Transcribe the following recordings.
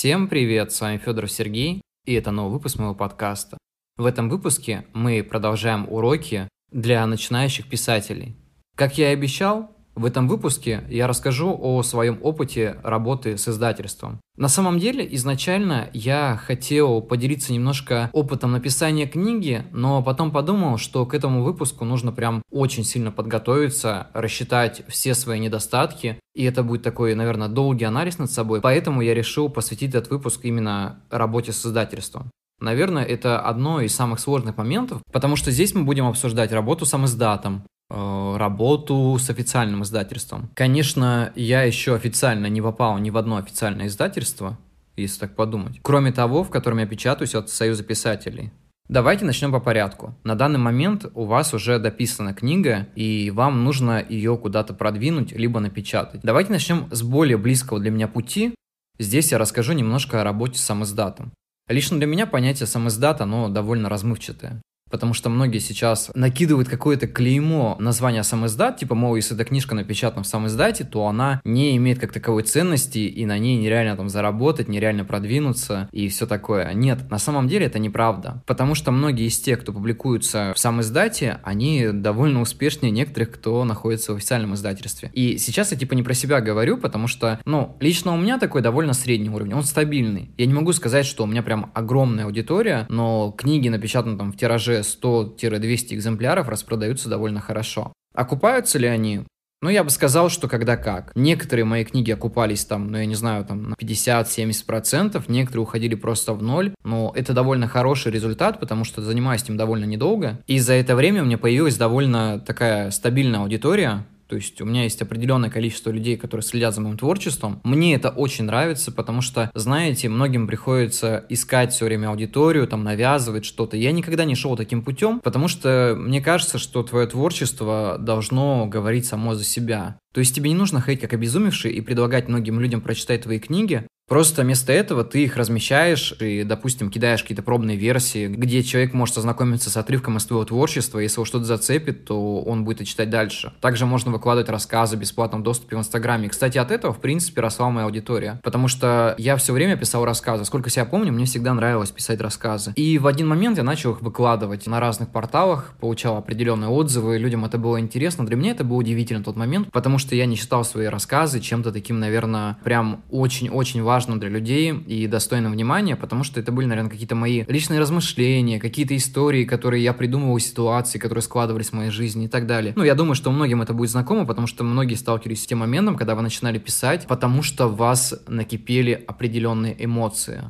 Всем привет, с вами Федор Сергей, и это новый выпуск моего подкаста. В этом выпуске мы продолжаем уроки для начинающих писателей. Как я и обещал, в этом выпуске я расскажу о своем опыте работы с издательством. На самом деле, изначально я хотел поделиться немножко опытом написания книги, но потом подумал, что к этому выпуску нужно прям очень сильно подготовиться, рассчитать все свои недостатки, и это будет такой, наверное, долгий анализ над собой, поэтому я решил посвятить этот выпуск именно работе с издательством. Наверное, это одно из самых сложных моментов, потому что здесь мы будем обсуждать работу с самиздатом, работу с официальным издательством. Конечно, я еще официально не попал ни в одно официальное издательство, если так подумать, кроме того, в котором я печатаюсь от Союза писателей. Давайте начнем по порядку. На данный момент у вас уже дописана книга, и вам нужно ее куда-то продвинуть, либо напечатать. Давайте начнем с более близкого для меня пути. Здесь я расскажу немножко о работе с самиздатом. Лично для меня понятие самиздата, оно довольно размывчатое. Потому что многие сейчас накидывают какое-то клеймо название самиздат, типа, мол, если эта книжка напечатана в самиздате, то она не имеет как таковой ценности, и на ней нереально там заработать, нереально продвинуться и все такое. Нет, на самом деле это неправда. Потому что многие из тех, кто публикуются в самиздате, они довольно успешнее некоторых, кто находится в официальном издательстве. И сейчас я типа не про себя говорю, потому что, лично у меня такой довольно средний уровень, он стабильный. Я не могу сказать, что у меня прям огромная аудитория, но книги напечатаны там в тираже 100-200 экземпляров, распродаются довольно хорошо. Окупаются ли они? Я бы сказал, что когда как. Некоторые мои книги окупались на 50-70%, некоторые уходили просто в ноль, но это довольно хороший результат, потому что занимаюсь этим довольно недолго, и за это время у меня появилась довольно такая стабильная аудитория. То есть у меня есть определенное количество людей, которые следят за моим творчеством. Мне это очень нравится, потому что, знаете, многим приходится искать все время аудиторию, навязывать что-то. Я никогда не шел таким путем, потому что мне кажется, что твое творчество должно говорить само за себя. То есть тебе не нужно ходить как обезумевший и предлагать многим людям прочитать твои книги. Просто вместо этого ты их размещаешь и, допустим, кидаешь какие-то пробные версии, где человек может ознакомиться с отрывком из твоего творчества, если его что-то зацепит, то он будет и читать дальше. Также можно выкладывать рассказы в бесплатном доступе в Инстаграме. Кстати, от этого, в принципе, росла моя аудитория, потому что я все время писал рассказы. Сколько себя помню, мне всегда нравилось писать рассказы. И в один момент я начал их выкладывать на разных порталах, получал определенные отзывы, людям это было интересно. Для меня это было удивительно в тот момент, потому что я не считал свои рассказы чем-то таким, наверное, прям очень-очень важным для людей и достойно внимания, потому что это были, наверное, какие-то мои личные размышления, какие-то истории, которые я придумывал, ситуации, которые складывались в моей жизни и так далее. Я думаю, что многим это будет знакомо, потому что многие сталкивались с тем моментом, когда вы начинали писать, потому что в вас накипели определенные эмоции.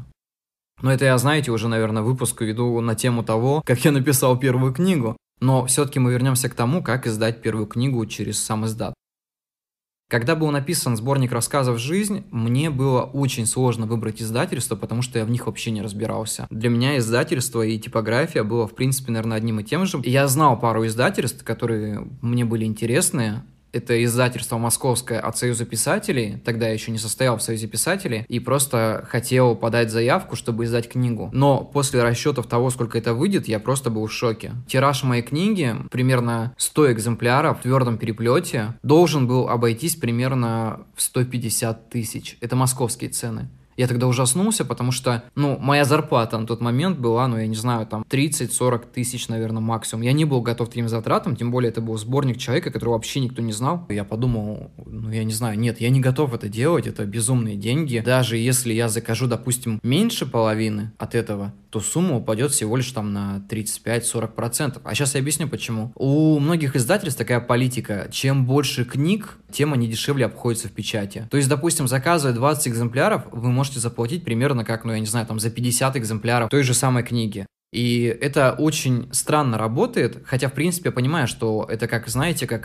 Но это я, знаете, уже, наверное, выпуск веду на тему того, как я написал первую книгу. Но все-таки мы вернемся к тому, как издать первую книгу через самиздат. Когда был написан сборник рассказов «Жизнь», мне было очень сложно выбрать издательство, потому что я в них вообще не разбирался. Для меня издательство и типография было, в принципе, наверное, одним и тем же. Я знал пару издательств, которые мне были интересны. Это издательство московское от Союза писателей, тогда я еще не состоял в Союзе писателей, и просто хотел подать заявку, чтобы издать книгу. Но после расчетов того, сколько это выйдет, я просто был в шоке. Тираж моей книги, примерно 100 экземпляров в твердом переплете, должен был обойтись примерно в 150 тысяч. Это московские цены. Я тогда ужаснулся, потому что, моя зарплата на тот момент была, 30-40 тысяч, наверное, максимум. Я не был готов к таким затратам, тем более это был сборник человека, которого вообще никто не знал. Я подумал, нет, я не готов это делать, это безумные деньги. Даже если я закажу, допустим, меньше половины от этого, то сумма упадет всего лишь на 35-40%. А сейчас я объясню, почему. У многих издательств такая политика: чем больше книг, тем они дешевле обходятся в печати. То есть, допустим, заказывая 20 экземпляров, вы можете заплатить примерно как, за 50 экземпляров той же самой книги. И это очень странно работает, хотя, в принципе, я понимаю, что это, как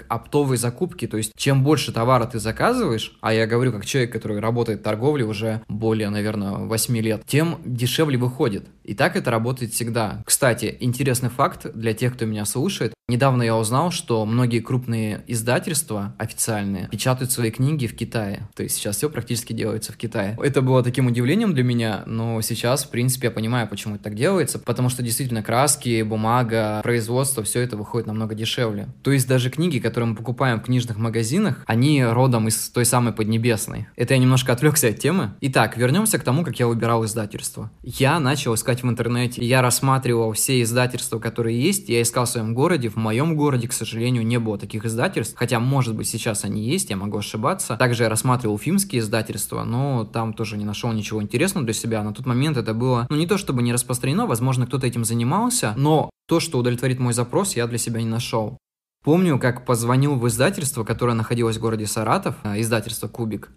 оптовые закупки, то есть чем больше товара ты заказываешь, а я говорю как человек, который работает в торговле уже более, 8 лет, тем дешевле выходит. И так это работает всегда. Кстати, интересный факт для тех, кто меня слушает. Недавно я узнал, что многие крупные издательства официальные печатают свои книги в Китае. То есть сейчас все практически делается в Китае. Это было таким удивлением для меня, но сейчас, в принципе, я понимаю, почему это так делается, потому что что действительно краски, бумага, производство, все это выходит намного дешевле. То есть даже книги, которые мы покупаем в книжных магазинах, они родом из той самой Поднебесной. Это я немножко отвлекся от темы. Итак, вернемся к тому, как я выбирал издательство. Я начал искать в интернете, я рассматривал все издательства, которые есть, я искал в своем городе. В моем городе, к сожалению, не было таких издательств, хотя, может быть, сейчас они есть, я могу ошибаться. Также я рассматривал уфимские издательства, но там тоже не нашел ничего интересного для себя. На тот момент это было, ну, не то чтобы не распространено, возможно, кто-то этим занимался, но то, что удовлетворит мой запрос, я для себя не нашел. Помню, как позвонил в издательство, которое находилось в городе Саратов, издательство «Кубик»,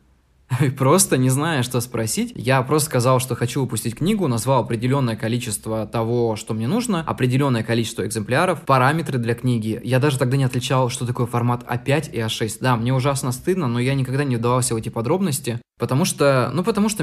и просто не зная, что спросить, я просто сказал, что хочу выпустить книгу, назвал определенное количество того, что мне нужно, определенное количество экземпляров, параметры для книги. Я даже тогда не отличал, что такое формат А5 и А6. Да, мне ужасно стыдно, но я никогда не вдавался в эти подробности, потому что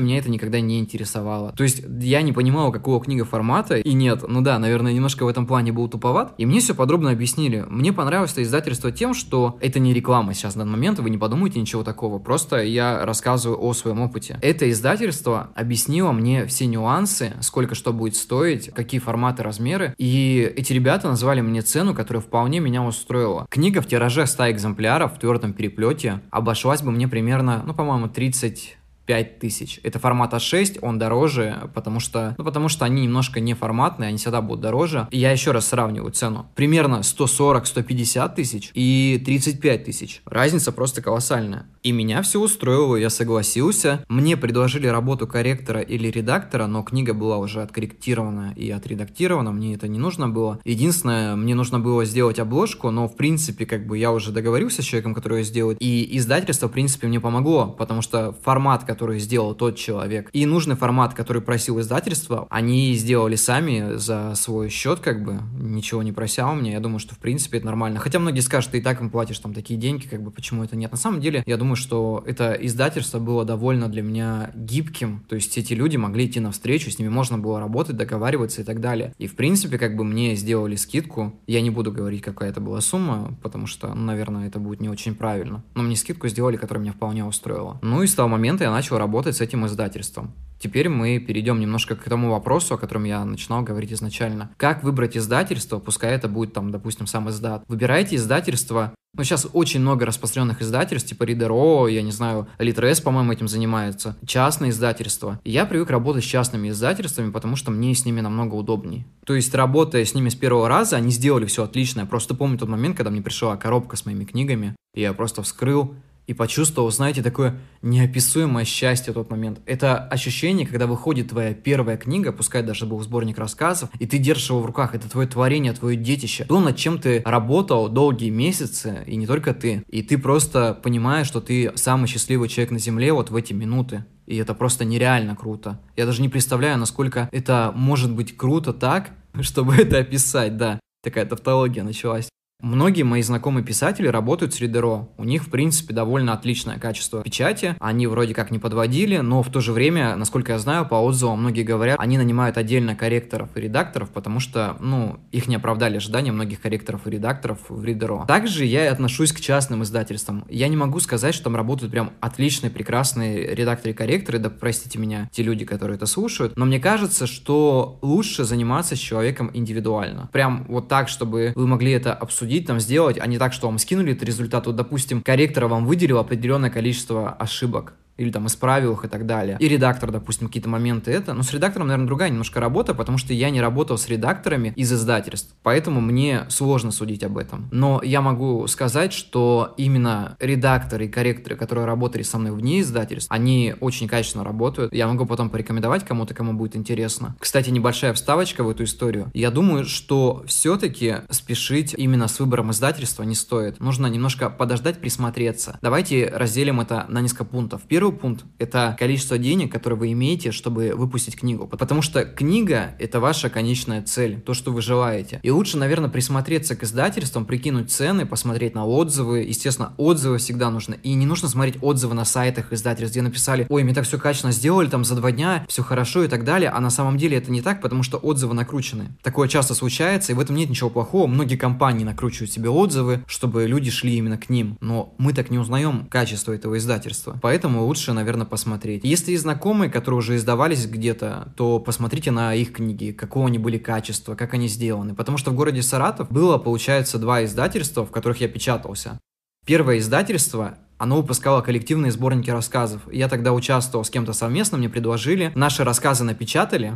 меня это никогда не интересовало. То есть я не понимал, какого книга формата, и нет, ну да, наверное, немножко в этом плане был туповат, и мне все подробно объяснили. Мне понравилось это издательство тем, что это не реклама сейчас на данный момент, вы не подумайте ничего такого, просто я рассказываю о своем опыте. Это издательство объяснило мне все нюансы, сколько что будет стоить, какие форматы, размеры, и эти ребята назвали мне цену, которая вполне меня устроила. Книга в тираже 100 экземпляров в твердом переплете обошлась бы мне примерно, ну, по-моему, 35 тысяч. Это формат А6, он дороже, потому что они немножко неформатные, они всегда будут дороже. И я еще раз сравниваю цену. Примерно 140-150 тысяч и 35 тысяч. Разница просто колоссальная. И меня все устроило, я согласился. Мне предложили работу корректора или редактора, но книга была уже откорректирована и отредактирована, мне это не нужно было. Единственное, мне нужно было сделать обложку, но в принципе, как бы я уже договорился с человеком, который ее сделает. И издательство, в принципе, мне помогло, потому что формат, который сделал тот человек, и нужный формат, который просил издательство, они сделали сами за свой счет, как бы, ничего не прося у меня. Я думаю, что в принципе это нормально. Хотя многие скажут, ты и так им платишь там такие деньги, как бы, почему это нет. На самом деле, я думаю, что это издательство было довольно для меня гибким, то есть эти люди могли идти навстречу, с ними можно было работать, договариваться и так далее. И в принципе, как бы, мне сделали скидку. Я не буду говорить, какая это была сумма, потому что, ну, наверное, это будет не очень правильно. Но мне скидку сделали, которая меня вполне устроила. Ну и с того момента я начал работать с этим издательством. Теперь мы перейдем немножко к тому вопросу, о котором я начинал говорить изначально. Как выбрать издательство, пускай это будет там, допустим, сам издат. Выбирайте издательство. Ну, сейчас очень много распространенных издательств, типа Ридеро, я не знаю, Литрес, по-моему, этим занимается. Частные издательства. Я привык работать с частными издательствами, потому что мне с ними намного удобнее. То есть, работая с ними с первого раза, они сделали все отлично. Я просто помню тот момент, когда мне пришла коробка с моими книгами, и я просто вскрыл и почувствовал, знаете, такое неописуемое счастье в тот момент. Это ощущение, когда выходит твоя первая книга, пускай даже был сборник рассказов, и ты держишь его в руках. Это твое творение, твое детище. То, над чем ты работал долгие месяцы, и не только ты. И ты просто понимаешь, что ты самый счастливый человек на земле вот в эти минуты. И это просто нереально круто. Я даже не представляю, насколько это может быть круто так, чтобы это описать, да. Такая тавтология началась. Многие мои знакомые писатели работают с Ридеро. У них, в принципе, довольно отличное качество печати. Они вроде как не подводили, но в то же время, насколько я знаю, по отзывам многие говорят, они нанимают отдельно корректоров и редакторов, потому что, ну, их не оправдали ожидания многих корректоров и редакторов в Ридеро. Также я и отношусь к частным издательствам. Я не могу сказать, что там работают прям отличные, прекрасные редакторы и корректоры, да простите меня, те люди, которые это слушают, но мне кажется, что лучше заниматься с человеком индивидуально. Прям вот так, чтобы вы могли это обсудить, там сделать, а не так, что вам скинули этот результат. Вот, допустим, корректор вам выделил определенное количество ошибок или там исправил их и так далее. И редактор, допустим, какие-то моменты это. Но с редактором, наверное, другая немножко работа, потому что я не работал с редакторами из издательств, поэтому мне сложно судить об этом. Но я могу сказать, что именно редакторы и корректоры, которые работали со мной вне издательств, они очень качественно работают. Я могу потом порекомендовать кому-то, кому будет интересно. Кстати, небольшая вставочка в эту историю. Я думаю, что все-таки спешить именно с выбором издательства не стоит. Нужно немножко подождать, присмотреться. Давайте разделим это на несколько пунктов. Первый пункт – это количество денег, которые вы имеете, чтобы выпустить книгу. Потому что книга – это ваша конечная цель, то, что вы желаете. И лучше, наверное, присмотреться к издательствам, прикинуть цены, посмотреть на отзывы. Естественно, отзывы всегда нужны. И не нужно смотреть отзывы на сайтах издательств, где написали: «Ой, мне так все качественно сделали, там за 2 дня, все хорошо» и так далее. А на самом деле это не так, потому что отзывы накручены. Такое часто случается, и в этом нет ничего плохого. Многие компании накручивают себе отзывы, чтобы люди шли именно к ним. Но мы так не узнаем качество этого издательства. Поэтому лучше лучше, наверное, посмотреть. Если есть знакомые, которые уже издавались где-то, то посмотрите на их книги, какого они были качества, как они сделаны. Потому что в городе Саратов было, получается, два издательства, в которых я печатался. Первое издательство, оно выпускало коллективные сборники рассказов. Я тогда участвовал с кем-то совместно, мне предложили. Наши рассказы напечатали.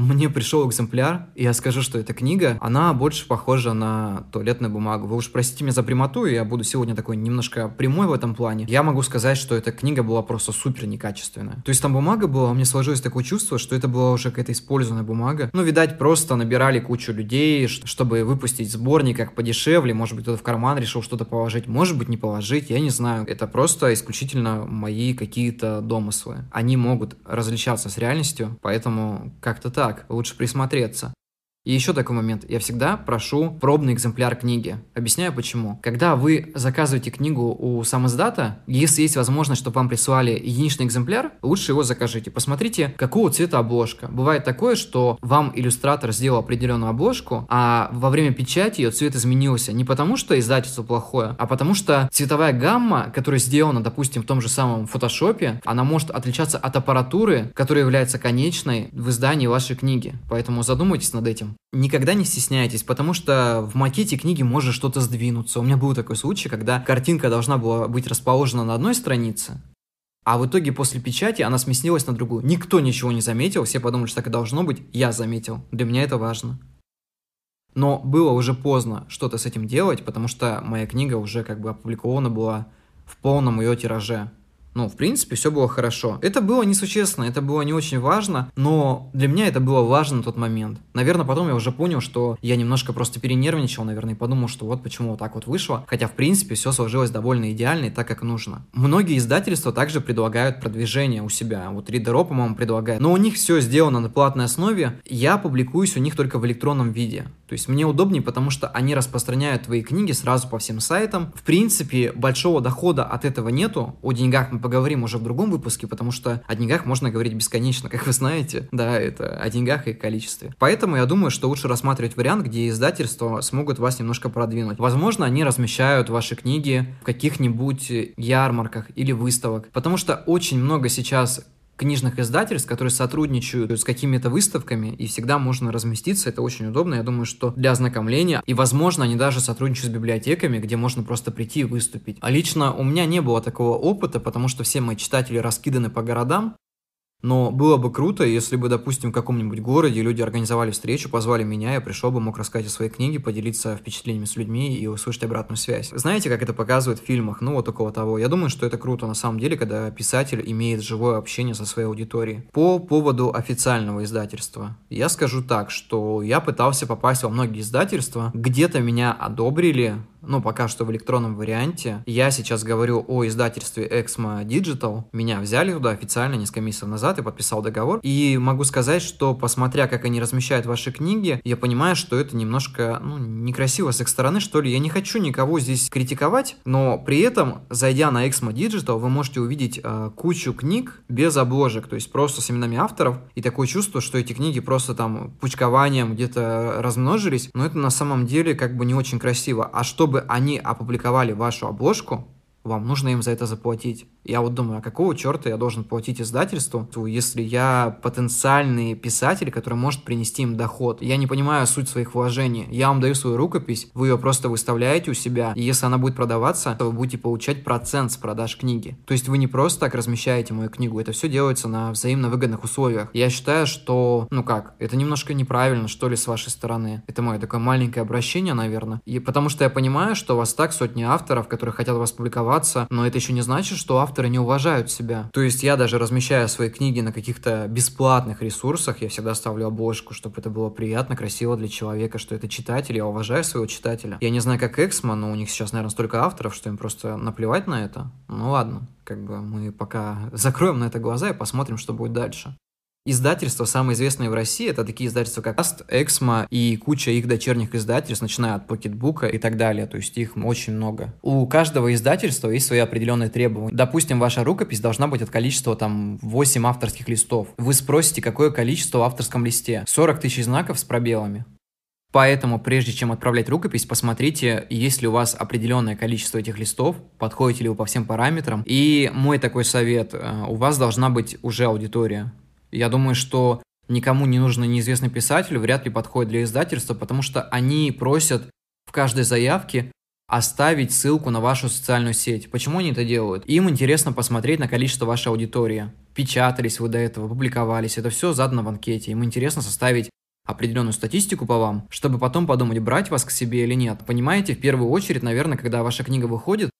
Мне пришел экземпляр, и я скажу, что эта книга, она больше похожа на туалетную бумагу. Вы уж простите меня за прямоту, я буду сегодня такой немножко прямой в этом плане. Я могу сказать, что эта книга была просто супер некачественная. То есть там бумага была, у меня сложилось такое чувство, что это была уже какая-то использованная бумага. Ну, видать, просто набирали кучу людей, чтобы выпустить сборник как подешевле. Может быть, кто-то в карман решил что-то положить, может быть, не положить, я не знаю. Это просто исключительно мои какие-то домыслы. Они могут различаться с реальностью, поэтому как-то так. Лучше присмотреться. И еще такой момент. Я всегда прошу пробный экземпляр книги. Объясняю почему. Когда вы заказываете книгу у самиздата, если есть возможность, чтобы вам прислали единичный экземпляр, лучше его закажите. Посмотрите, какого цвета обложка. Бывает такое, что вам иллюстратор сделал определенную обложку, а во время печати ее цвет изменился. Не потому, что издательство плохое, а потому, что цветовая гамма, которая сделана, допустим, в том же самом фотошопе, она может отличаться от аппаратуры, которая является конечной в издании вашей книги. Поэтому задумайтесь над этим. Никогда не стесняйтесь, потому что в макете книги может что-то сдвинуться. У меня был такой случай, когда картинка должна была быть расположена на одной странице, а в итоге после печати она сместилась на другую. Никто ничего не заметил, все подумали, что так и должно быть. Я заметил. Для меня это важно. Но было уже поздно что-то с этим делать, потому что моя книга уже как бы опубликована была в полном ее тираже. Ну, в принципе, все было хорошо. Это было несущественно, это было не очень важно, но для меня это было важно на тот момент. Наверное, потом я уже понял, что я немножко просто перенервничал, наверное, и подумал, что вот почему вот так вот вышло. Хотя, в принципе, все сложилось довольно идеально и так, как нужно. Многие издательства также предлагают продвижение у себя. Вот Ридеро, по-моему, предлагает. Но у них все сделано на платной основе. Я публикуюсь у них только в электронном виде. То есть мне удобнее, потому что они распространяют твои книги сразу по всем сайтам. В принципе, большого дохода от этого нету. О деньгах мы поговорим уже в другом выпуске, потому что о деньгах можно говорить бесконечно, как вы знаете. Да, это о деньгах и количестве. Поэтому я думаю, что лучше рассматривать вариант, где издательства смогут вас немножко продвинуть. Возможно, они размещают ваши книги в каких-нибудь ярмарках или выставок, потому что очень много сейчас книжных издательств, которые сотрудничают с какими-то выставками, и всегда можно разместиться, это очень удобно, я думаю, что для ознакомления, и, возможно, они даже сотрудничают с библиотеками, где можно просто прийти и выступить. А лично у меня не было такого опыта, потому что все мои читатели раскиданы по городам, но было бы круто, если бы, допустим, в каком-нибудь городе люди организовали встречу, позвали меня, я пришел бы, мог рассказать о своей книге, поделиться впечатлениями с людьми и услышать обратную связь. Знаете, как это показывают в фильмах? Ну, вот около того. Я думаю, что это круто на самом деле, когда писатель имеет живое общение со своей аудиторией. По поводу официального издательства. Я скажу так, что я пытался попасть во многие издательства. Где-то меня одобрили, но пока что в электронном варианте. Я сейчас говорю о издательстве Эксмо Диджитал. Меня взяли туда официально несколько месяцев назад, я подписал договор. И могу сказать, что, посмотря, как они размещают ваши книги, я понимаю, что это немножко, некрасиво с их стороны, что ли. Я не хочу никого здесь критиковать, но при этом, зайдя на Эксмо Диджитал, вы можете увидеть кучу книг без обложек, то есть просто с именами авторов. И такое чувство, что эти книги просто там пучкованием где-то размножились. Но это на самом деле как бы не очень красиво. А что чтобы они опубликовали вашу обложку, вам нужно им за это заплатить. Я вот думаю, а какого черта я должен платить издательству, если я потенциальный писатель, который может принести им доход? Я не понимаю суть своих вложений. Я вам даю свою рукопись, вы ее просто выставляете у себя, и если она будет продаваться, то вы будете получать процент с продаж книги. То есть вы не просто так размещаете мою книгу, это все делается на взаимно выгодных условиях. Я считаю, что, это немножко неправильно, что ли, с вашей стороны. Это мое такое маленькое обращение, наверное. И потому что я понимаю, что у вас так сотни авторов, которые хотят у вас публиковаться, но это еще не значит, что авторы не уважают себя. То есть я даже размещаю свои книги на каких-то бесплатных ресурсах, я всегда ставлю обложку, чтобы это было приятно, красиво для человека, что это читатель, я уважаю своего читателя. Я не знаю, как Эксмо, но у них сейчас, наверное, столько авторов, что им просто наплевать на это. Ну ладно, мы пока закроем на это глаза и посмотрим, что будет дальше. Издательства, самые известные в России, это такие издательства, как АСТ, Эксмо и куча их дочерних издательств, начиная от Покетбука и так далее, то есть их очень много. У каждого издательства есть свои определенные требования. Допустим, ваша рукопись должна быть от количества 8 авторских листов. Вы спросите, какое количество в авторском листе? 40 тысяч знаков с пробелами. Поэтому, прежде чем отправлять рукопись, посмотрите, есть ли у вас определенное количество этих листов, подходите ли вы по всем параметрам. И мой такой совет, у вас должна быть уже аудитория. Я думаю, что никому не нужно неизвестный писатель, вряд ли подходит для издательства, потому что они просят в каждой заявке оставить ссылку на вашу социальную сеть. Почему они это делают? Им интересно посмотреть на количество вашей аудитории. Печатались вы до этого, публиковались, это все задано в анкете. Им интересно составить определенную статистику по вам, чтобы потом подумать, брать вас к себе или нет. Понимаете, в первую очередь, наверное, когда ваша книга выходит,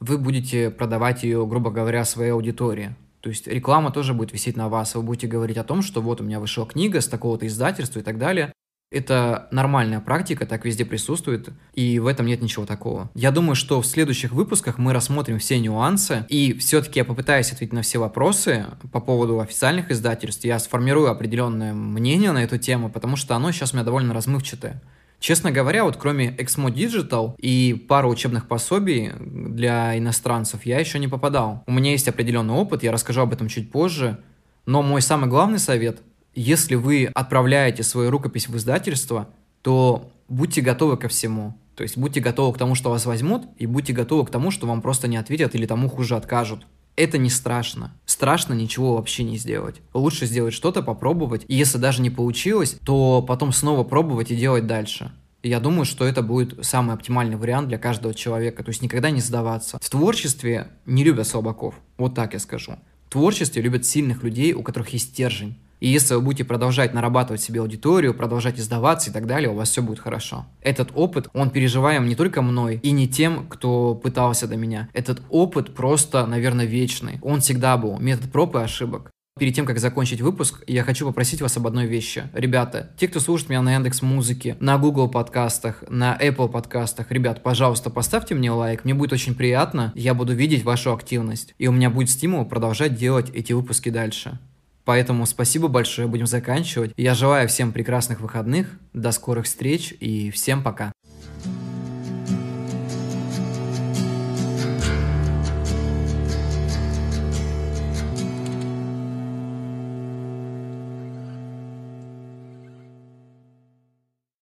вы будете продавать ее, грубо говоря, своей аудитории. То есть реклама тоже будет висеть на вас. Вы будете говорить о том, что вот у меня вышла книга с такого-то издательства и так далее. Это нормальная практика, так везде присутствует, и в этом нет ничего такого. Я думаю, что в следующих выпусках мы рассмотрим все нюансы, и все-таки я попытаюсь ответить на все вопросы по поводу официальных издательств. Я сформирую определенное мнение на эту тему, потому что оно сейчас у меня довольно размывчатое. Честно говоря, вот кроме Эксмо Диджитал и пары учебных пособий для иностранцев я еще не попадал. У меня есть определенный опыт, я расскажу об этом чуть позже, но мой самый главный совет – если вы отправляете свою рукопись в издательство, то будьте готовы ко всему. То есть будьте готовы к тому, что вас возьмут, и будьте готовы к тому, что вам просто не ответят или тому хуже откажут. Это не страшно. Страшно ничего вообще не сделать. Лучше сделать что-то, попробовать. И если даже не получилось, то потом снова пробовать и делать дальше. Я думаю, что это будет самый оптимальный вариант для каждого человека. То есть никогда не сдаваться. В творчестве не любят слабаков. Вот так я скажу. В творчестве любят сильных людей, у которых есть стержень. И если вы будете продолжать нарабатывать себе аудиторию, продолжать издаваться и так далее, у вас все будет хорошо. Этот опыт, он переживаем не только мной и не тем, кто пытался до меня. Этот опыт просто, наверное, вечный. Он всегда был. Метод проб и ошибок. Перед тем, как закончить выпуск, я хочу попросить вас об одной вещи. Ребята, те, кто слушает меня на Яндекс.Музыке, на Google подкастах, на Apple подкастах, ребят, пожалуйста, поставьте мне лайк, мне будет очень приятно, я буду видеть вашу активность, и у меня будет стимул продолжать делать эти выпуски дальше. Поэтому спасибо большое, будем заканчивать. Я желаю всем прекрасных выходных, до скорых встреч и всем пока.